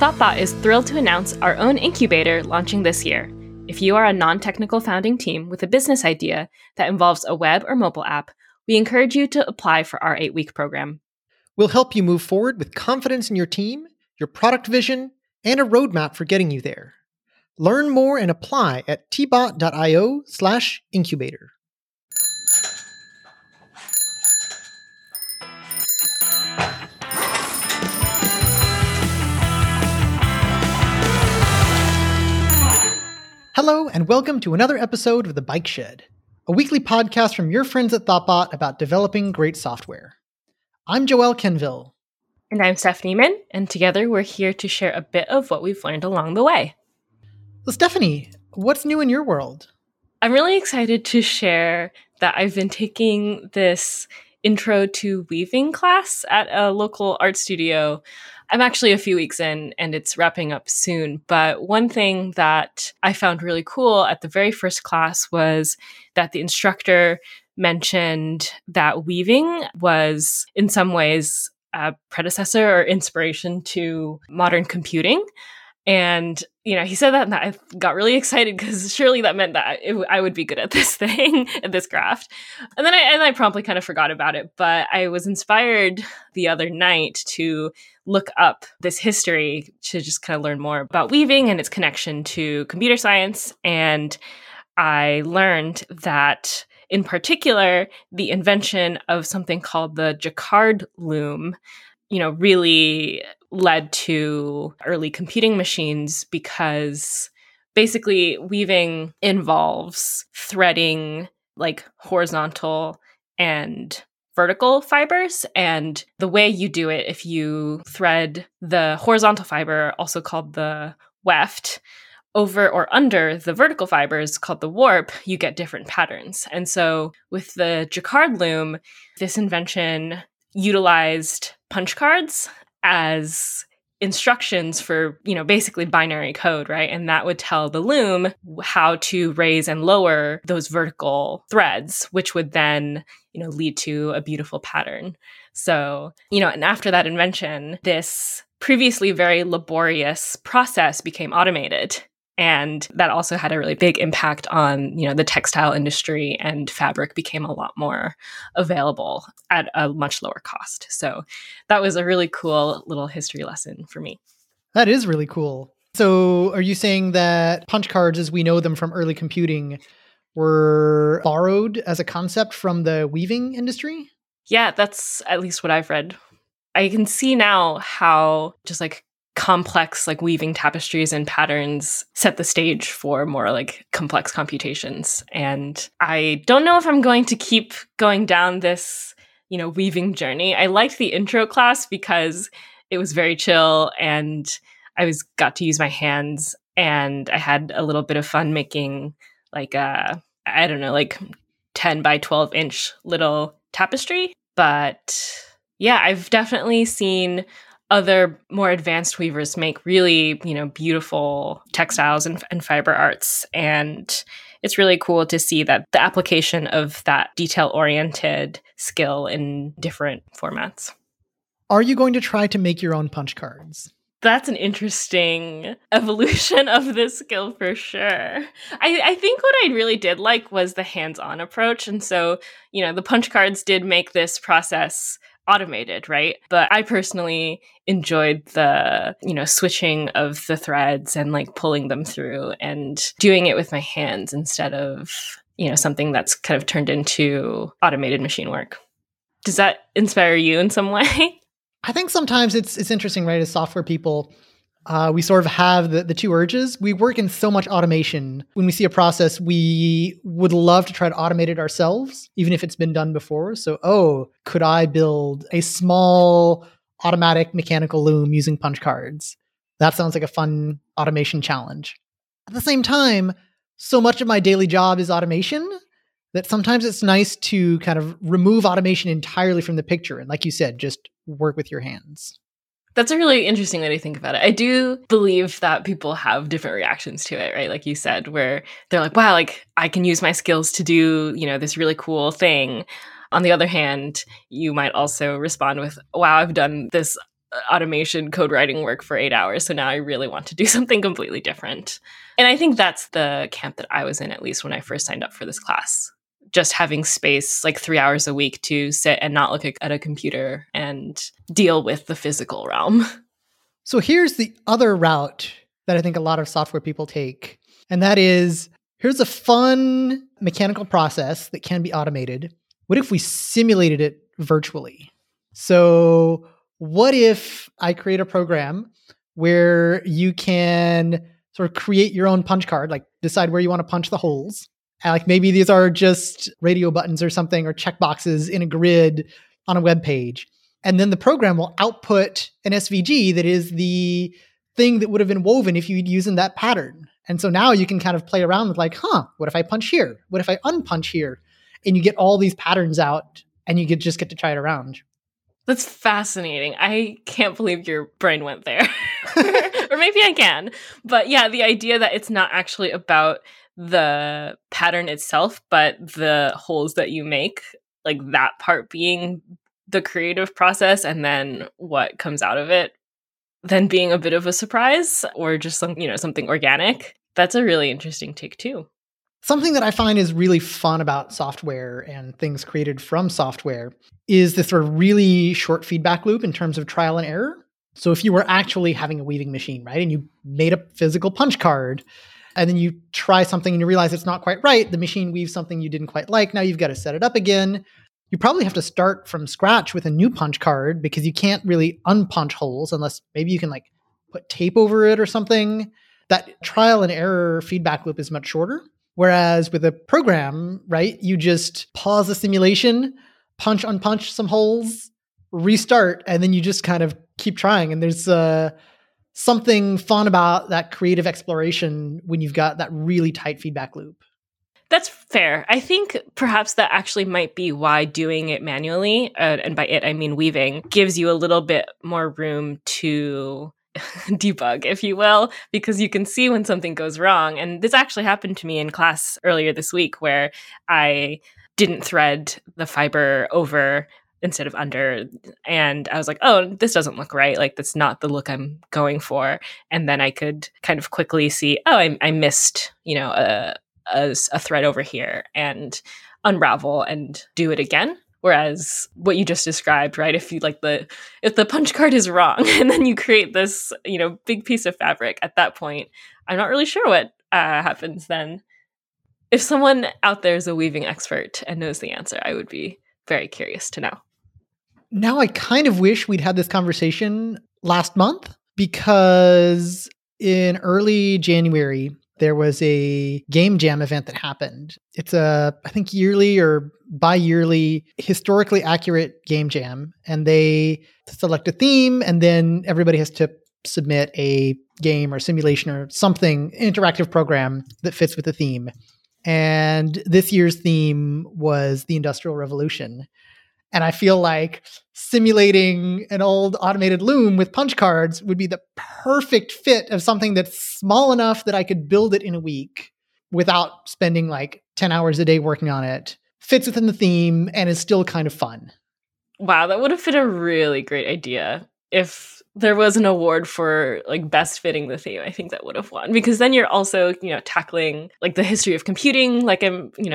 Thoughtbot is thrilled to announce our own incubator launching this year. If you are a non-technical founding team with a business idea that involves a web or mobile app, we encourage you to apply for our 8-week program. We'll help you move forward with confidence in your team, your product vision, and a roadmap for getting you there. Learn more and apply at tbot.io/incubator. Hello, and welcome to another episode of The Bike Shed, a weekly podcast from your friends at Thoughtbot about developing great software. I'm Joël Quenneville. And I'm Stephanie Mann, and together we're here to share a bit of what we've learned along the way. So Stephanie, what's new in your world? I'm really excited to share that I've been taking this intro to weaving class at a local art studio. I'm actually a few weeks in and it's wrapping up soon. But one thing that I found really cool at the very first class was that the instructor mentioned that weaving was in some ways a predecessor or inspiration to modern computing. And, you know, he said that and I got really excited because surely that meant that I would be good at this thing, at this craft. And then I promptly kind of forgot about it. But I was inspired the other night to look up this history to just kind of learn more about weaving and its connection to computer science. And I learned that, in particular, the invention of something called the Jacquard loom, you know, really led to early computing machines because basically weaving involves threading like horizontal and vertical fibers. And the way you do it, if you thread the horizontal fiber, also called the weft, over or under the vertical fibers called the warp, you get different patterns. And so with the Jacquard loom, this invention utilized punch cards as instructions for, you know, basically binary code, right? And that would tell the loom how to raise and lower those vertical threads, which would then, you know, lead to a beautiful pattern. So, you know, and after that invention, this previously very laborious process became automated. And that also had a really big impact on, you know, the textile industry, and fabric became a lot more available at a much lower cost. So that was a really cool little history lesson for me. That is really cool. So are you saying that punch cards, as we know them from early computing, were borrowed as a concept from the weaving industry? Yeah, that's at least what I've read. I can see now how just like complex like weaving tapestries and patterns set the stage for more like complex computations. And I don't know if I'm going to keep going down this, you know, weaving journey. I liked the intro class because it was very chill and I got to use my hands, and I had a little bit of fun making like a, I don't know, like 10 by 12 inch little tapestry. But yeah, I've definitely seen other more advanced weavers make really, you know, beautiful textiles and fiber arts. And it's really cool to see that the application of that detail-oriented skill in different formats. Are you going to try to make your own punch cards? That's an interesting evolution of this skill for sure. I think what I really did like was the hands-on approach. And so, you know, the punch cards did make this process automated, right? But I personally enjoyed the, you know, switching of the threads and like pulling them through and doing it with my hands instead of, you know, something that's kind of turned into automated machine work. Does that inspire you in some way? I think sometimes it's interesting, right? As software people, we sort of have the two urges. We work in so much automation. When we see a process, we would love to try to automate it ourselves, even if it's been done before. So, could I build a small automatic mechanical loom using punch cards? That sounds like a fun automation challenge. At the same time, so much of my daily job is automation that sometimes it's nice to kind of remove automation entirely from the picture. And like you said, just work with your hands. That's a really interesting way to think about it. I do believe that people have different reactions to it, right? Like you said, where they're like, wow, like I can use my skills to do, you know, this really cool thing. On the other hand, you might also respond with, wow, I've done this automation code writing work for 8 hours. So now I really want to do something completely different. And I think that's the camp that I was in, at least when I first signed up for this class. Just having space, like 3 hours a week, to sit and not look at a computer and deal with the physical realm. So here's the other route that I think a lot of software people take. And that is, here's a fun mechanical process that can be automated. What if we simulated it virtually? So what if I create a program where you can sort of create your own punch card, like decide where you want to punch the holes. And like maybe these are just radio buttons or something, or checkboxes in a grid on a web page. And then the program will output an SVG that is the thing that would have been woven if you'd used in that pattern. And so now you can kind of play around with like, what if I punch here? What if I unpunch here? And you get all these patterns out and you just get to try it around. That's fascinating. I can't believe your brain went there. Or maybe I can. But yeah, the idea that it's not actually about the pattern itself, but the holes that you make, like that part being the creative process, and then what comes out of it then being a bit of a surprise or just something organic. That's a really interesting take too. Something that I find is really fun about software and things created from software is this sort of really short feedback loop in terms of trial and error. So if you were actually having a weaving machine, right, and you made a physical punch card, and then you try something and you realize it's not quite right, the machine weaves something you didn't quite like, now you've got to set it up again. You probably have to start from scratch with a new punch card because you can't really unpunch holes unless maybe you can like put tape over it or something. That trial and error feedback loop is much shorter. Whereas with a program, right, you just pause the simulation, punch, unpunch some holes, restart, and then you just kind of keep trying. And there's something fun about that creative exploration when you've got that really tight feedback loop. That's fair. I think perhaps that actually might be why doing it manually, and by it I mean weaving, gives you a little bit more room to debug, if you will, because you can see when something goes wrong. And this actually happened to me in class earlier this week where I didn't thread the fiber over instead of under. And I was like, oh, this doesn't look right. Like, that's not the look I'm going for. And then I could kind of quickly see, oh, I missed, a thread over here, and unravel and do it again. Whereas what you just described, right? If the punch card is wrong and then you create this, big piece of fabric at that point, I'm not really sure what happens then. If someone out there is a weaving expert and knows the answer, I would be very curious to know. Now I kind of wish we'd had this conversation last month, because in early January, there was a game jam event that happened. It's I think yearly or bi-yearly historically accurate game jam. And they select a theme, and then everybody has to submit a game or simulation or something, interactive program that fits with the theme. And this year's theme was the Industrial Revolution. And I feel like simulating an old automated loom with punch cards would be the perfect fit of something that's small enough that I could build it in a week without spending like 10 hours a day working on it. Fits within the theme and is still kind of fun. Wow, that would have been a really great idea. If there was an award for like best fitting the theme, I think that would have won, because then you're also, tackling like the history of computing. Like I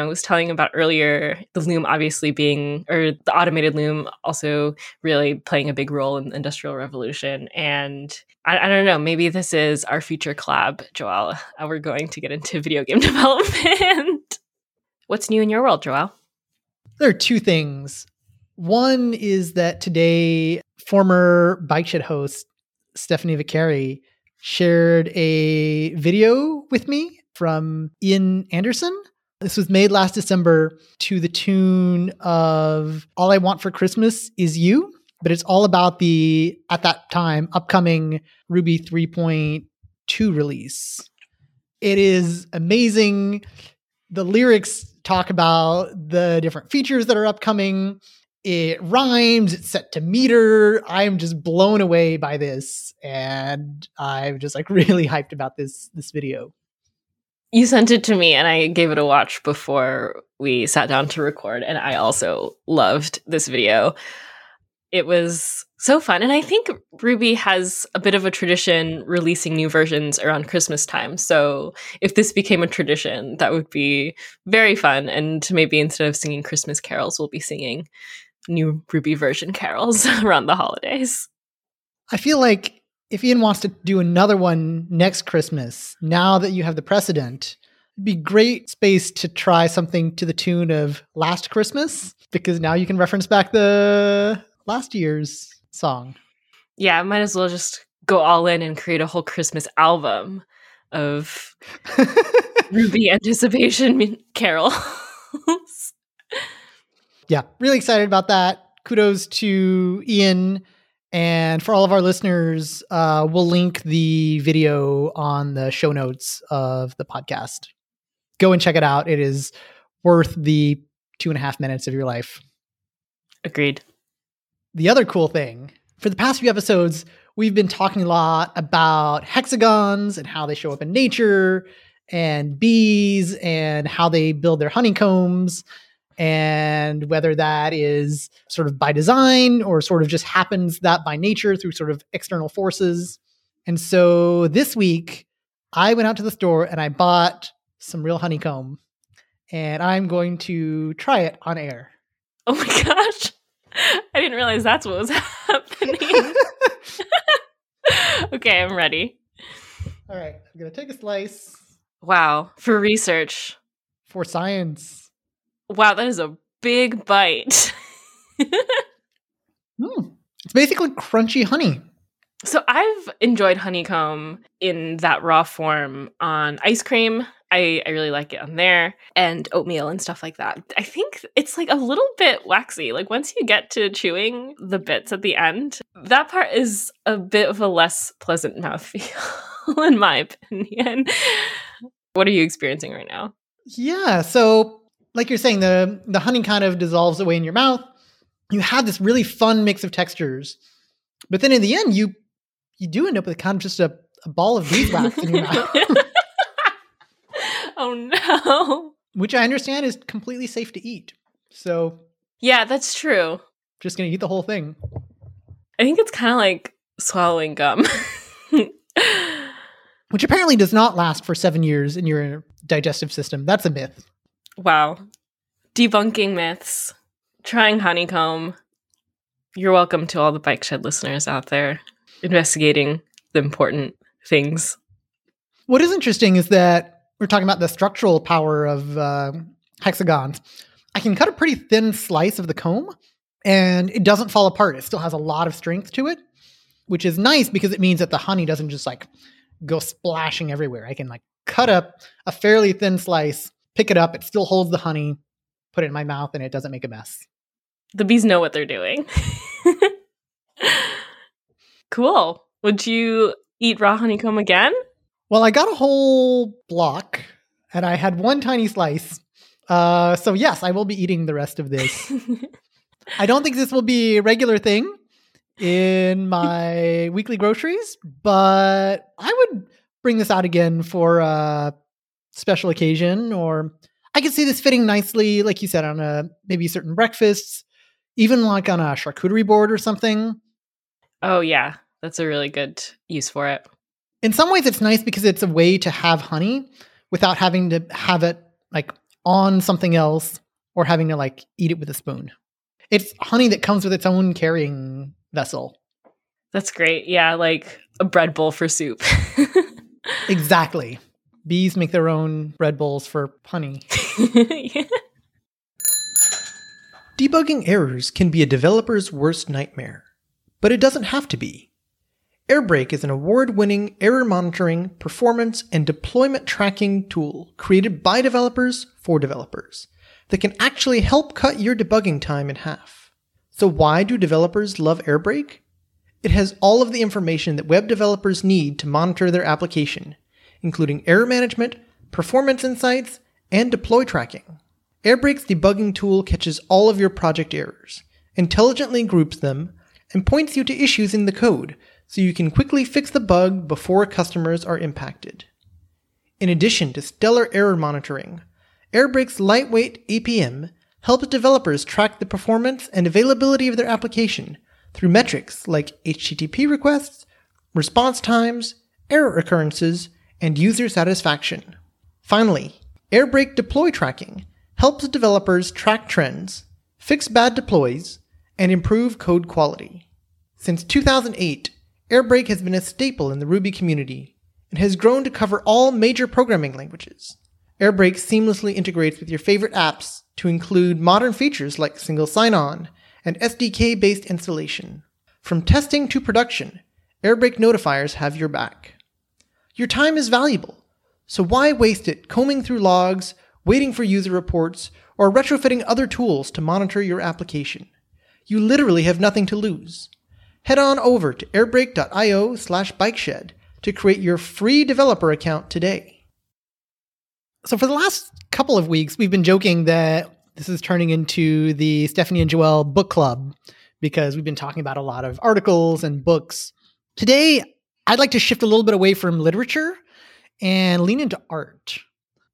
was telling about earlier, the loom obviously the automated loom also really playing a big role in the Industrial Revolution. And I don't know, maybe this is our future collab, Joël. We're going to get into video game development. What's new in your world, Joël? There are two things. One is that today, former Bike Shed host Stephanie Viccari shared a video with me from Ian Anderson. This was made last December to the tune of All I Want for Christmas Is You, but it's all about the, at that time, upcoming Ruby 3.2 release. It is amazing. The lyrics talk about the different features that are upcoming. It rhymes, it's set to meter. I'm just blown away by this. And I'm just like really hyped about this video. You sent it to me and I gave it a watch before we sat down to record. And I also loved this video. It was So fun. And I think Ruby has a bit of a tradition releasing new versions around Christmas time. So if this became a tradition, that would be very fun. And maybe instead of singing Christmas carols, we'll be singing new Ruby version carols around the holidays. I feel like if Ian wants to do another one next Christmas, now that you have the precedent, it'd be great space to try something to the tune of Last Christmas, because now you can reference back the last year's song. Yeah, I might as well just go all in and create a whole Christmas album of Ruby anticipation carols. Yeah, really excited about that. Kudos to Ian. And for all of our listeners, we'll link the video on the show notes of the podcast. Go and check it out. It is worth the 2.5 minutes of your life. Agreed. The other cool thing, for the past few episodes, we've been talking a lot about hexagons and how they show up in nature, and bees and how they build their honeycombs, and whether that is sort of by design or sort of just happens that by nature through sort of external forces. And so this week, I went out to the store and I bought some real honeycomb, and I'm going to try it on air. Oh my gosh. I didn't realize that's what was happening. Okay, I'm ready. All right, I'm going to take a slice. Wow, for research. For science. Wow, that is a big bite. It's basically crunchy honey. So I've enjoyed honeycomb in that raw form on ice cream. I really like it on there, and oatmeal and stuff like that. I think it's like a little bit waxy. Like once you get to chewing the bits at the end, that part is a bit of a less pleasant mouthfeel, in my opinion. What are you experiencing right now? Yeah. So like you're saying, the honey kind of dissolves away in your mouth. You have this really fun mix of textures. But then in the end, you do end up with kind of just a ball of beeswax in your mouth. Oh, no. Which I understand is completely safe to eat. So. Yeah, that's true. Just going to eat the whole thing. I think it's kind of like swallowing gum. Which apparently does not last for 7 years in your digestive system. That's a myth. Wow. Debunking myths. Trying honeycomb. You're welcome to all the Bike Shed listeners out there investigating the important things. What is interesting is that we're talking about the structural power of hexagons. I can cut a pretty thin slice of the comb and it doesn't fall apart. It still has a lot of strength to it, which is nice because it means that the honey doesn't just like go splashing everywhere. I can like cut up a fairly thin slice, pick it up, it still holds the honey, put it in my mouth, and it doesn't make a mess. The bees know what they're doing. Cool. Would you eat raw honeycomb again? Well, I got a whole block, and I had one tiny slice. So yes, I will be eating the rest of this. I don't think this will be a regular thing in my weekly groceries, but I would bring this out again for a special occasion, or I could see this fitting nicely, like you said, on maybe certain breakfasts, even like on a charcuterie board or something. Oh yeah, that's a really good use for it. In some ways, it's nice because it's a way to have honey without having to have it like on something else or having to like eat it with a spoon. It's honey that comes with its own carrying vessel. That's great. Yeah, like a bread bowl for soup. Exactly. Bees make their own bread bowls for honey. Yeah. Debugging errors can be a developer's worst nightmare, but it doesn't have to be. Airbrake is an award-winning error monitoring, performance, and deployment tracking tool created by developers for developers that can actually help cut your debugging time in half. So why do developers love Airbrake? It has all of the information that web developers need to monitor their application, including error management, performance insights, and deploy tracking. Airbrake's debugging tool catches all of your project errors, intelligently groups them, and points you to issues in the code, so you can quickly fix the bug before customers are impacted. In addition to stellar error monitoring, Airbrake's lightweight APM helps developers track the performance and availability of their application through metrics like HTTP requests, response times, error occurrences, and user satisfaction. Finally, airbrake deploy tracking helps developers track trends, fix bad deploys, and improve code quality. Since 2008, airbrake has been a staple in the Ruby community and has grown to cover all major programming languages. Airbrake seamlessly integrates with your favorite apps to include modern features like single sign-on and SDK-based installation. From testing to production, airbrake notifiers have your back. Your time is valuable, so why waste it combing through logs, waiting for user reports, or retrofitting other tools to monitor your application? You literally have nothing to lose. Head on over to airbrake.io/bikeshed to create your free developer account today. So for the last couple of weeks, we've been joking that this is turning into the Stephanie and Joël book club because we've been talking about a lot of articles and books. Today, I'd like to shift a little bit away from literature and lean into art.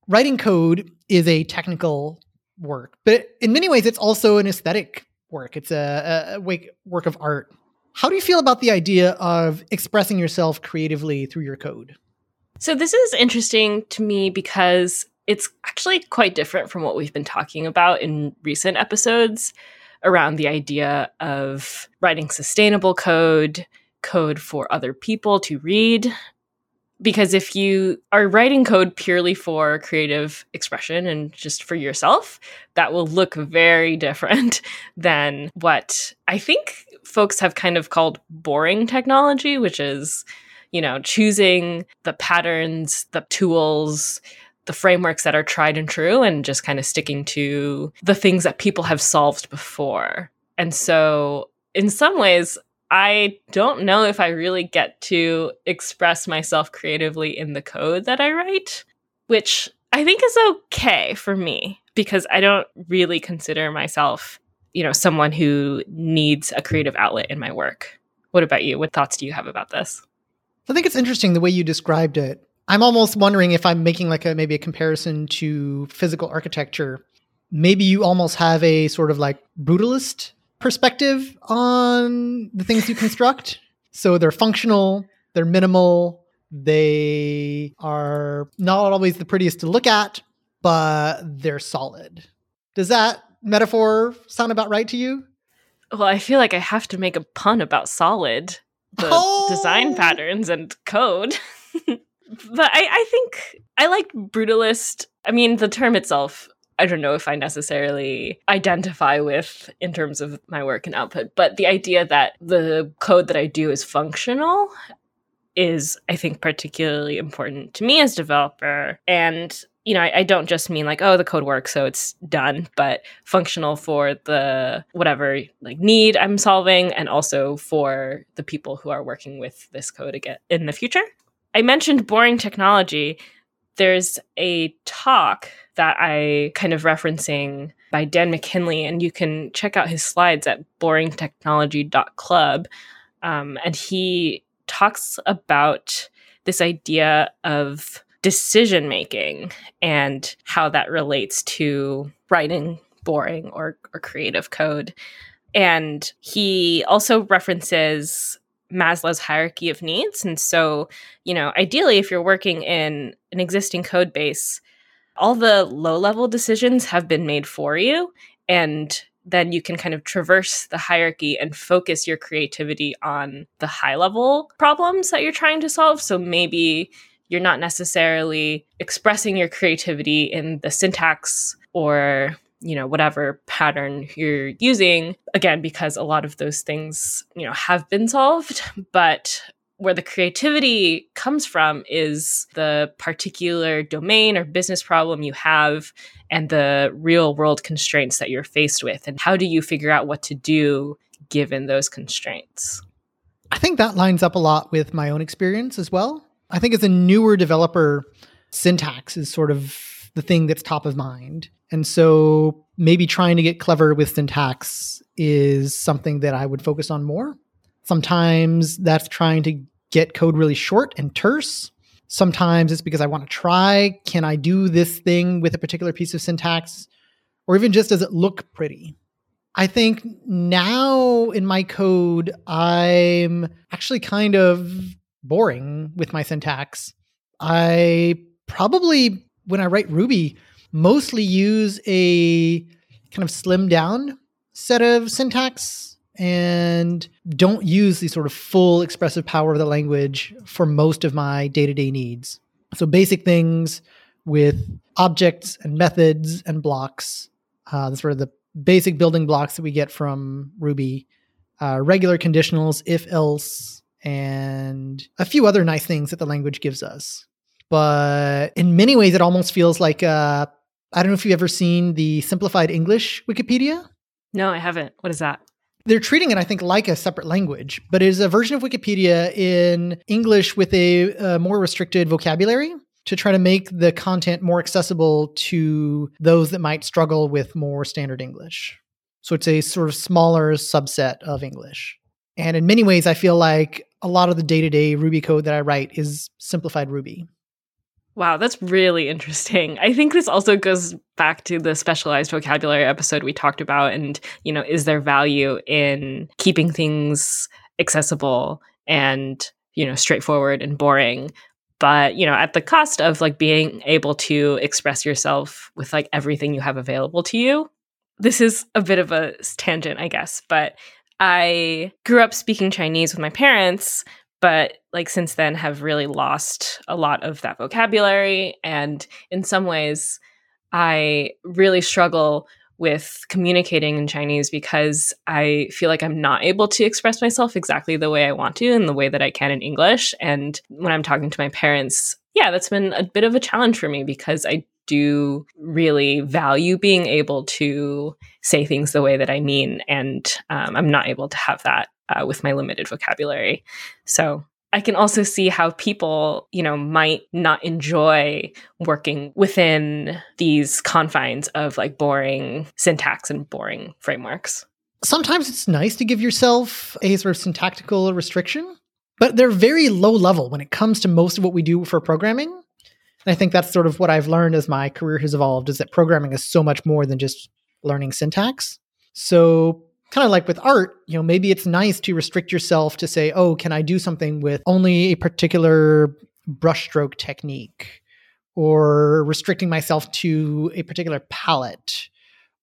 Writing code is a technical work, but in many ways, it's also an aesthetic work. It's a work of art. How do you feel about the idea of expressing yourself creatively through your code? So this is interesting to me because it's actually quite different from what we've been talking about in recent episodes around the idea of writing sustainable code for other people to read. Because if you are writing code purely for creative expression and just for yourself, that will look very different than what I think folks have kind of called boring technology, which is, choosing the patterns, the tools, the frameworks that are tried and true, and just kind of sticking to the things that people have solved before. And so in some ways, I don't know if I really get to express myself creatively in the code that I write, which I think is okay for me because I don't really consider myself, someone who needs a creative outlet in my work. What about you? What thoughts do you have about this? I think it's interesting the way you described it. I'm almost wondering if I'm making maybe a comparison to physical architecture. Maybe you almost have a sort of brutalist perspective on the things you construct. So they're functional, they're minimal, they are not always the prettiest to look at, but they're solid. Does that metaphor sound about right to you? Well, I feel like I have to make a pun about solid, design patterns and code. But I think I like brutalist. I mean, the term itself, I don't know if I necessarily identify with in terms of my work and output, but the idea that the code that I do is functional is, I think, particularly important to me as developer. And, I don't just mean the code works, so it's done, but functional for the whatever need I'm solving and also for the people who are working with this code again in the future. I mentioned boring technology. There's a talk that I kind of referencing by Dan McKinley, and you can check out his slides at boringtechnology.club. And he talks about this idea of decision-making and how that relates to writing boring or creative code. And he also references Maslow's hierarchy of needs. And so, ideally, if you're working in an existing code base, all the low-level decisions have been made for you. And then you can kind of traverse the hierarchy and focus your creativity on the high-level problems that you're trying to solve. So maybe you're not necessarily expressing your creativity in the syntax or whatever pattern you're using, again, because a lot of those things, have been solved, but where the creativity comes from is the particular domain or business problem you have and the real world constraints that you're faced with. And how do you figure out what to do given those constraints? I think that lines up a lot with my own experience as well. I think as a newer developer, syntax is sort of the thing that's top of mind. And so maybe trying to get clever with syntax is something that I would focus on more. Sometimes that's trying to get code really short and terse. Sometimes it's because I want to try, can I do this thing with a particular piece of syntax? Or even just does it look pretty? I think now in my code, I'm actually kind of boring with my syntax. I probably, when I write Ruby, mostly use a kind of slimmed down set of syntax and don't use the sort of full expressive power of the language for most of my day-to-day needs. So basic things with objects and methods and blocks, that's sort of the basic building blocks that we get from Ruby, regular conditionals, if, else, and a few other nice things that the language gives us. But in many ways, it almost feels like, I don't know if you've ever seen the Simplified English Wikipedia. No, I haven't. What is that? They're treating it, I think, like a separate language, but it is a version of Wikipedia in English with a more restricted vocabulary to try to make the content more accessible to those that might struggle with more standard English. So it's a sort of smaller subset of English. And in many ways, I feel like a lot of the day-to-day Ruby code that I write is simplified Ruby. Wow, that's really interesting. I think this also goes back to the specialized vocabulary episode we talked about and, you know, is there value in keeping things accessible and, you know, straightforward and boring? But, you know, at the cost of like being able to express yourself with like everything you have available to you. This is a bit of a tangent, I guess. But I grew up speaking Chinese with my parents, but like since then have really lost a lot of that vocabulary. And in some ways, I really struggle with communicating in Chinese because I feel like I'm not able to express myself exactly the way I want to and the way that I can in English. And when I'm talking to my parents, yeah, that's been a bit of a challenge for me because I do really value being able to say things the way that I mean. And I'm not able to have that with my limited vocabulary. So I can also see how people, you know, might not enjoy working within these confines of like boring syntax and boring frameworks. Sometimes it's nice to give yourself a sort of syntactical restriction, but they're very low level when it comes to most of what we do for programming. And I think that's sort of what I've learned as my career has evolved is that programming is so much more than just learning syntax. So kind of like with art, you know, maybe it's nice to restrict yourself to say, oh, can I do something with only a particular brushstroke technique or restricting myself to a particular palette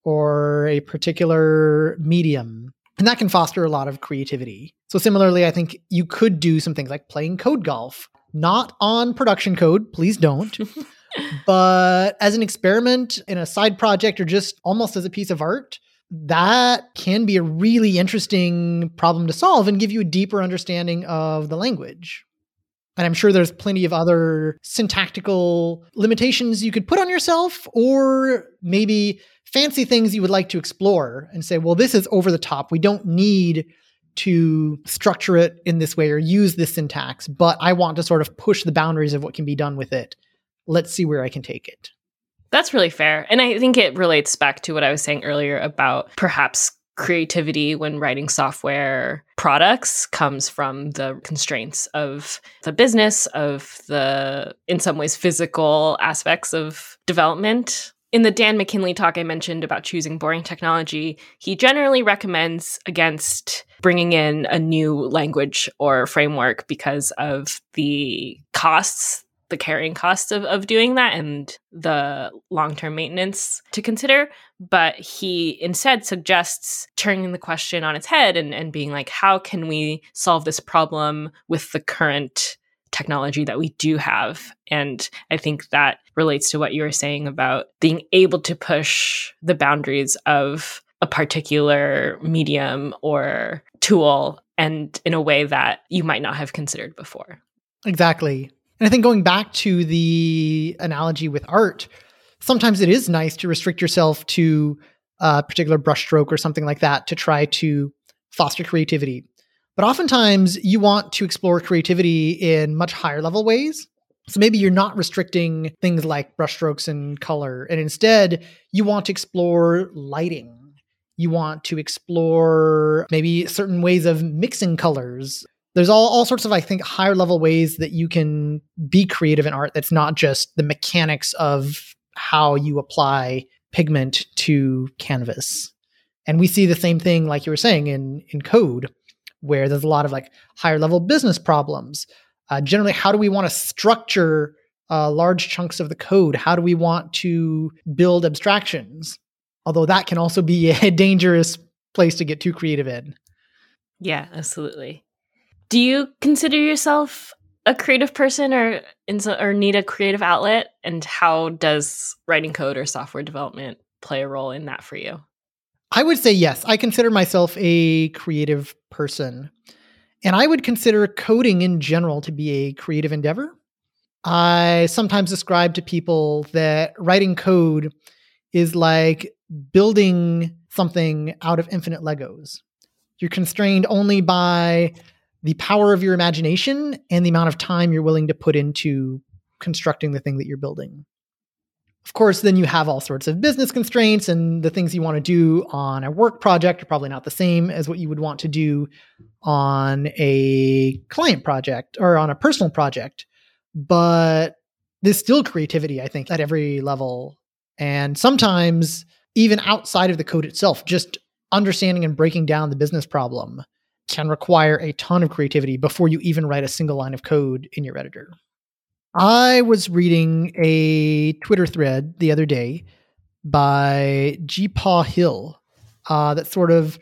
or a particular medium? And that can foster a lot of creativity. So similarly, I think you could do some things like playing code golf, not on production code, please don't, but as an experiment in a side project or just almost as a piece of art. That can be a really interesting problem to solve and give you a deeper understanding of the language. And I'm sure there's plenty of other syntactical limitations you could put on yourself or maybe fancy things you would like to explore and say, well, this is over the top. We don't need to structure it in this way or use this syntax, but I want to sort of push the boundaries of what can be done with it. Let's see where I can take it. That's really fair. And I think it relates back to what I was saying earlier about perhaps creativity when writing software products comes from the constraints of the business, of the, in some ways, physical aspects of development. In the Dan McKinley talk I mentioned about choosing boring technology, he generally recommends against bringing in a new language or framework because of the costs, the carrying costs of doing that and the long-term maintenance to consider. But he instead suggests turning the question on its head and being like, how can we solve this problem with the current technology that we do have? And I think that relates to what you were saying about being able to push the boundaries of a particular medium or tool and in a way that you might not have considered before. Exactly. And I think going back to the analogy with art, sometimes it is nice to restrict yourself to a particular brushstroke or something like that to try to foster creativity. But oftentimes you want to explore creativity in much higher level ways. So maybe you're not restricting things like brushstrokes and color. And instead, you want to explore lighting. You want to explore maybe certain ways of mixing colors. There's all sorts of, I think, higher level ways that you can be creative in art that's not just the mechanics of how you apply pigment to canvas. And we see the same thing, like you were saying, in code, where there's a lot of like higher level business problems. Generally, how do we want to structure large chunks of the code? How do we want to build abstractions? Although that can also be a dangerous place to get too creative in. Yeah, absolutely. Do you consider yourself a creative person or need a creative outlet? And how does writing code or software development play a role in that for you? I would say yes. I consider myself a creative person. And I would consider coding in general to be a creative endeavor. I sometimes describe to people that writing code is like building something out of infinite Legos. You're constrained only by the power of your imagination and the amount of time you're willing to put into constructing the thing that you're building. Of course, then you have all sorts of business constraints, and the things you want to do on a work project are probably not the same as what you would want to do on a client project or on a personal project. But there's still creativity, I think, at every level. And sometimes even outside of the code itself, just understanding and breaking down the business problem can require a ton of creativity before you even write a single line of code in your editor. I was reading a Twitter thread the other day by Geepaw Hill that sort of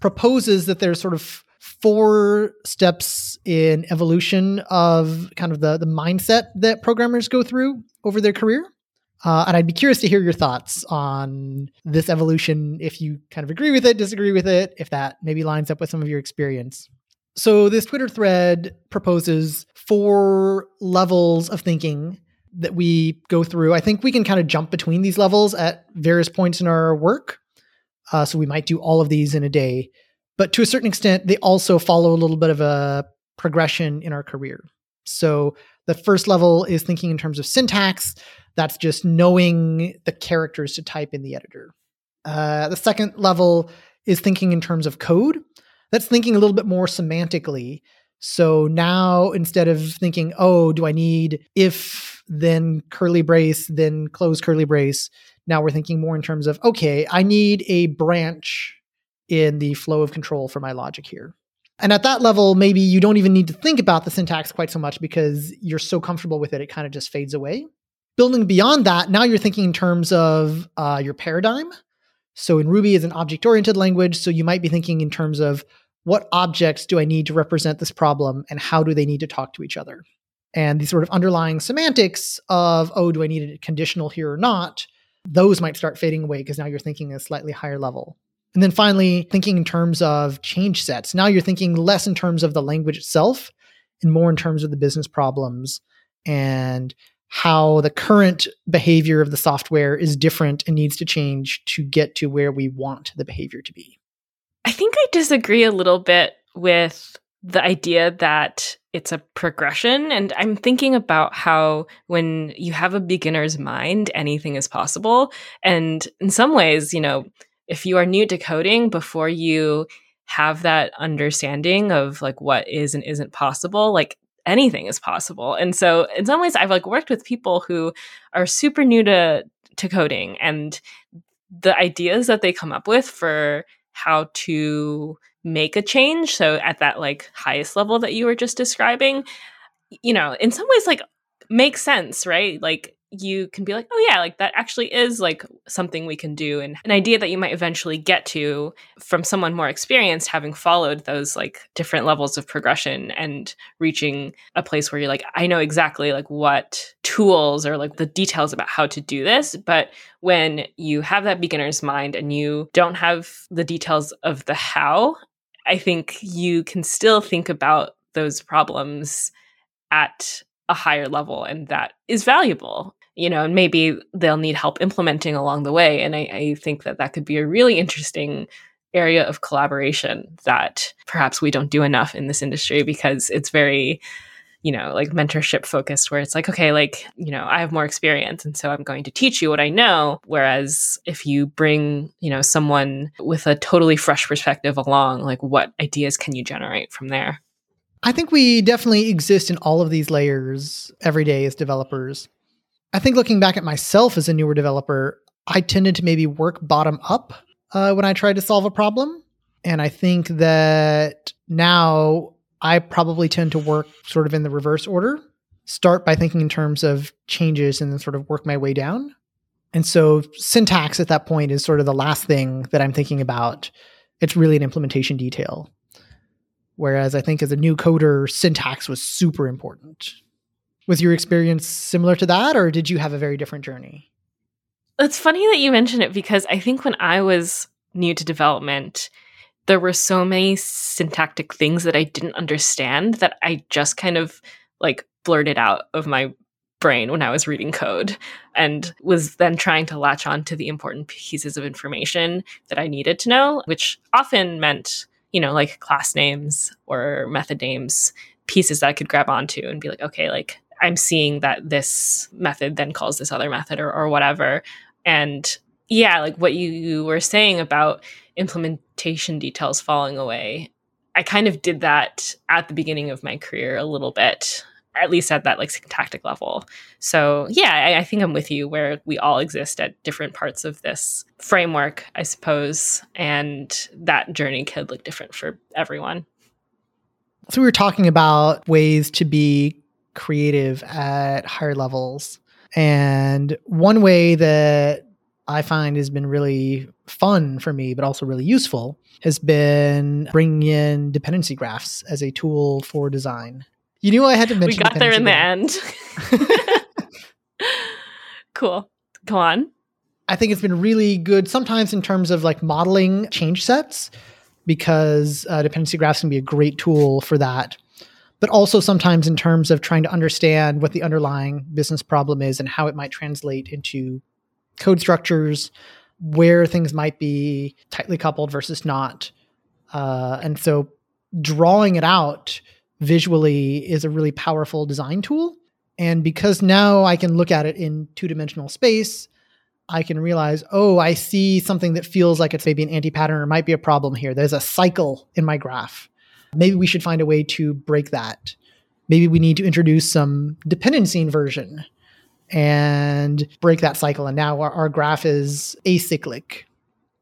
proposes that there's sort of four steps in evolution of kind of the mindset that programmers go through over their career. And I'd be curious to hear your thoughts on this evolution, if you kind of agree with it, disagree with it, if that maybe lines up with some of your experience. So this Twitter thread proposes four levels of thinking that we go through. I think we can kind of jump between these levels at various points in our work. So we might do all of these in a day. But to a certain extent, they also follow a little bit of a progression in our career. So the first level is thinking in terms of syntax. That's just knowing the characters to type in the editor. The second level is thinking in terms of code. That's thinking a little bit more semantically. So now instead of thinking, oh, do I need if, then curly brace, then close curly brace, now we're thinking more in terms of, okay, I need a branch in the flow of control for my logic here. And at that level, maybe you don't even need to think about the syntax quite so much because you're so comfortable with it, it kind of just fades away. Building beyond that, now you're thinking in terms of your paradigm. So in Ruby, it's an object-oriented language, so you might be thinking in terms of what objects do I need to represent this problem and how do they need to talk to each other? And the sort of underlying semantics of, oh, do I need a conditional here or not? Those might start fading away because now you're thinking at a slightly higher level. And then finally, thinking in terms of change sets. Now you're thinking less in terms of the language itself and more in terms of the business problems and how the current behavior of the software is different and needs to change to get to where we want the behavior to be. I think I disagree a little bit with the idea that it's a progression. And I'm thinking about how when you have a beginner's mind, anything is possible. And in some ways, you know, if you are new to coding, before you have that understanding of like what is and isn't possible, like anything is possible. And so in some ways I've like worked with people who are super new to coding, and the ideas that they come up with for how to make a change. So at that like highest level that you were just describing, you know, in some ways like makes sense, right? Like you can be like, oh yeah, like that actually is like something we can do. And an idea that you might eventually get to from someone more experienced, having followed those like different levels of progression and reaching a place where you're like, I know exactly like what tools or like the details about how to do this. But when you have that beginner's mind and you don't have the details of the how, I think you can still think about those problems at a higher level, and that is valuable. You know, and maybe they'll need help implementing along the way. And I think that that could be a really interesting area of collaboration that perhaps we don't do enough in this industry because it's very, you know, like mentorship focused, where it's like, okay, like, you know, I have more experience and so I'm going to teach you what I know. Whereas if you bring, you know, someone with a totally fresh perspective along, like what ideas can you generate from there? I think we definitely exist in all of these layers every day as developers. I think looking back at myself as a newer developer, I tended to maybe work bottom up when I tried to solve a problem. And I think that now I probably tend to work sort of in the reverse order. Start by thinking in terms of changes and then sort of work my way down. And so syntax at that point is sort of the last thing that I'm thinking about. It's really an implementation detail. Whereas I think as a new coder, syntax was super important. Was your experience similar to that, or did you have a very different journey? It's funny that you mention it, because I think when I was new to development, there were so many syntactic things that I didn't understand that I just kind of like blurted out of my brain when I was reading code, and was then trying to latch on to the important pieces of information that I needed to know, which often meant, you know, like class names or method names, pieces that I could grab onto and be like, okay, like I'm seeing that this method then calls this other method or whatever. And yeah, like what you were saying about implementation details falling away, I kind of did that at the beginning of my career a little bit, at least at that like syntactic level. So yeah, I think I'm with you where we all exist at different parts of this framework, I suppose. And that journey could look different for everyone. So we were talking about ways to be creative at higher levels. And one way that I find has been really fun for me, but also really useful, has been bringing in dependency graphs as a tool for design. You knew I had to mention that. We got there in the end. Cool. Go on. I think it's been really good sometimes in terms of like modeling change sets, because dependency graphs can be a great tool for that. But also sometimes in terms of trying to understand what the underlying business problem is and how it might translate into code structures, where things might be tightly coupled versus not. And so drawing it out visually is a really powerful design tool. And because now I can look at it in two-dimensional space, I can realize, oh, I see something that feels like it's maybe an anti-pattern or might be a problem here. There's a cycle in my graph. Maybe we should find a way to break that. Maybe we need to introduce some dependency inversion and break that cycle. And now our graph is acyclic.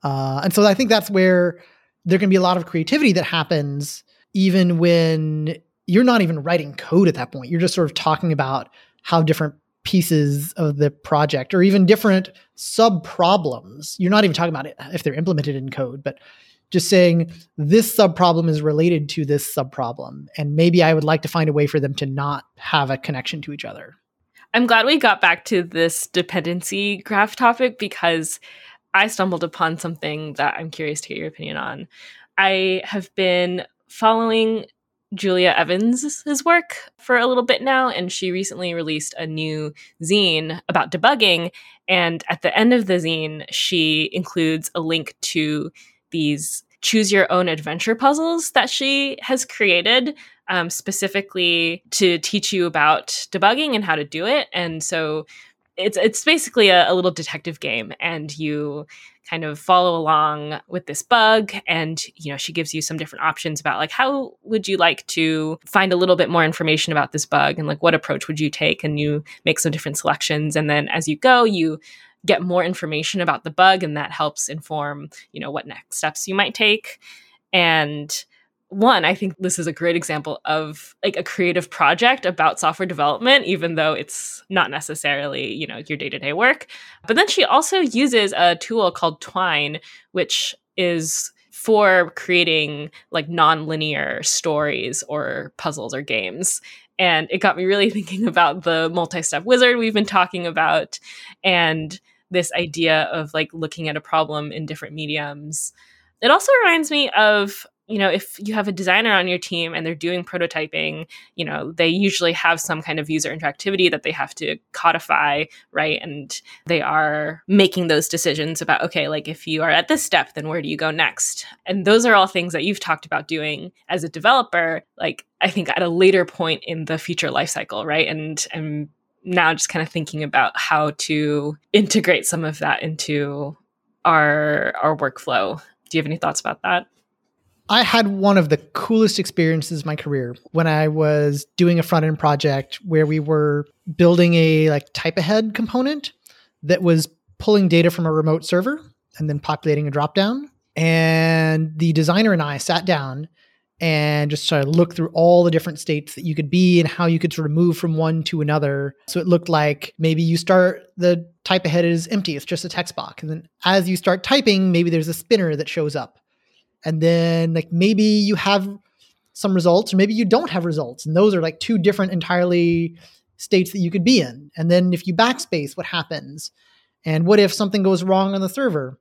And so I think that's where there can be a lot of creativity that happens, even when you're not even writing code at that point. You're just sort of talking about how different pieces of the project or even different sub-problems, you're not even talking about it if they're implemented in code, but just saying this sub-problem is related to this sub-problem. And maybe I would like to find a way for them to not have a connection to each other. I'm glad we got back to this dependency graph topic, because I stumbled upon something that I'm curious to get your opinion on. I have been following Julia Evans' work for a little bit now, and she recently released a new zine about debugging. And at the end of the zine, she includes a link to these choose your own adventure puzzles that she has created specifically to teach you about debugging and how to do it. And so it's basically a little detective game, and you kind of follow along with this bug. And, you know, she gives you some different options about like, how would you like to find a little bit more information about this bug? And like, what approach would you take? And you make some different selections. And then as you go, you get more information about the bug, and that helps inform, you know, what next steps you might take. And one, I think this is a great example of like a creative project about software development, even though it's not necessarily, you know, your day-to-day work. But then she also uses a tool called Twine, which is for creating like nonlinear stories or puzzles or games. And it got me really thinking about the multi-step wizard we've been talking about, and this idea of like looking at a problem in different mediums. It also reminds me of, you know, if you have a designer on your team and they're doing prototyping, you know, they usually have some kind of user interactivity that they have to codify, right? And they are making those decisions about, okay, like if you are at this step, then where do you go next? And those are all things that you've talked about doing as a developer, like I think at a later point in the feature lifecycle, right? And I'm now just kind of thinking about how to integrate some of that into our workflow. Do you have any thoughts about that? I had one of the coolest experiences of my career when I was doing a front-end project where we were building a like type ahead component that was pulling data from a remote server and then populating a dropdown. And the designer and I sat down and just sort of looked through all the different states that you could be and how you could sort of move from one to another. So it looked like maybe you start, the type ahead is empty. It's just a text box. And then as you start typing, maybe there's a spinner that shows up. And then like maybe you have some results or maybe you don't have results. And those are like two different entirely states that you could be in. And then if you backspace, what happens? And what if something goes wrong on the server?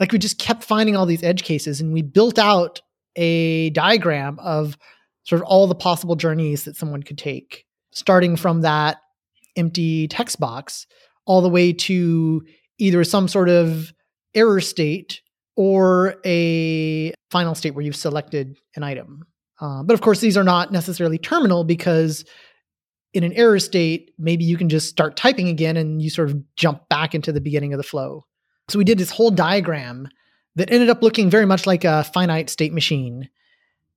Like we just kept finding all these edge cases and we built out a diagram of sort of all the possible journeys that someone could take, starting from that empty text box all the way to either some sort of error state or a final state where you've selected an item. But of course, these are not necessarily terminal because in an error state, maybe you can just start typing again and you sort of jump back into the beginning of the flow. So we did this whole diagram that ended up looking very much like a finite state machine.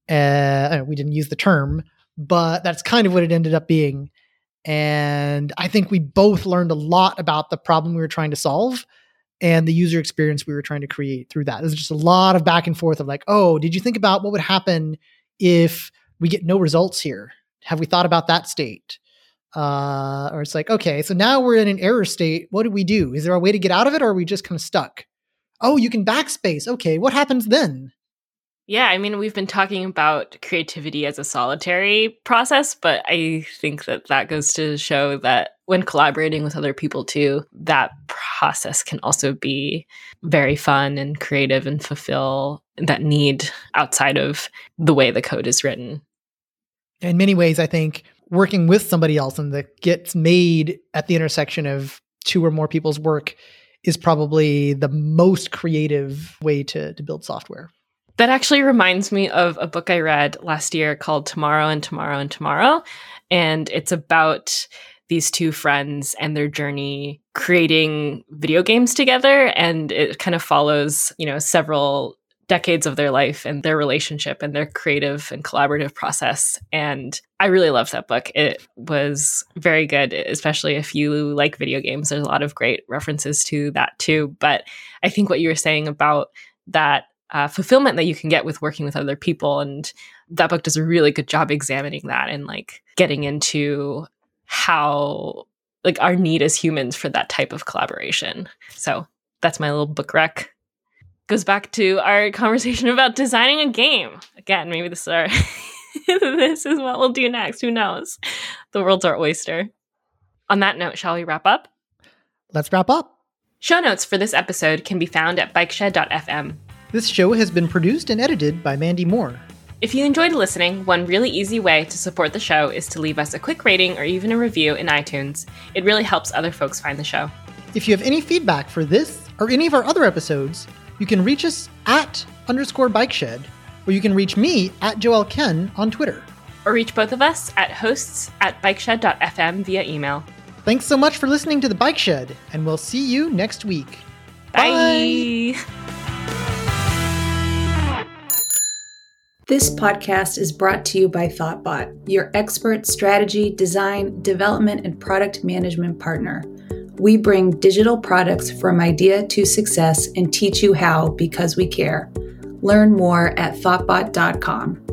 We didn't use the term, but that's kind of what it ended up being. And I think we both learned a lot about the problem we were trying to solve and the user experience we were trying to create through that. There's just a lot of back and forth of like, oh, did you think about what would happen if we get no results here? Have we thought about that state? Or it's like, okay, so now we're in an error state. What do we do? Is there a way to get out of it or are we just kind of stuck? Oh, you can backspace. Okay, what happens then? Yeah, I mean, we've been talking about creativity as a solitary process, but I think that goes to show that when collaborating with other people too, that process can also be very fun and creative and fulfill that need outside of the way the code is written. In many ways, I think working with somebody else and that gets made at the intersection of two or more people's work is probably the most creative way to build software. That actually reminds me of a book I read last year called Tomorrow and Tomorrow and Tomorrow. And it's about these two friends and their journey creating video games together. And it kind of follows, several decades of their life and their relationship and their creative and collaborative process. And I really loved that book. It was very good, especially if you like video games. There's a lot of great references to that too. But I think what you were saying about that fulfillment that you can get with working with other people, and that book does a really good job examining that and like getting into how like our need as humans for that type of collaboration. So that's my little book rec. Goes back to our conversation about designing a game. Again, maybe this is what we'll do next. Who knows? The world's our oyster. On that note, shall we wrap up? Let's wrap up. Show notes for this episode can be found at bikeshed.fm. This show has been produced and edited by Mandy Moore. If you enjoyed listening, one really easy way to support the show is to leave us a quick rating or even a review in iTunes. It really helps other folks find the show. If you have any feedback for this or any of our other episodes, you can reach us at _bikeshed, or you can reach me at Joël Kane on Twitter. Or reach both of us at hosts@bikeshed.fm via email. Thanks so much for listening to The Bike Shed, and we'll see you next week. Bye! Bye. This podcast is brought to you by Thoughtbot, your expert strategy, design, development, and product management partner. We bring digital products from idea to success and teach you how because we care. Learn more at thoughtbot.com.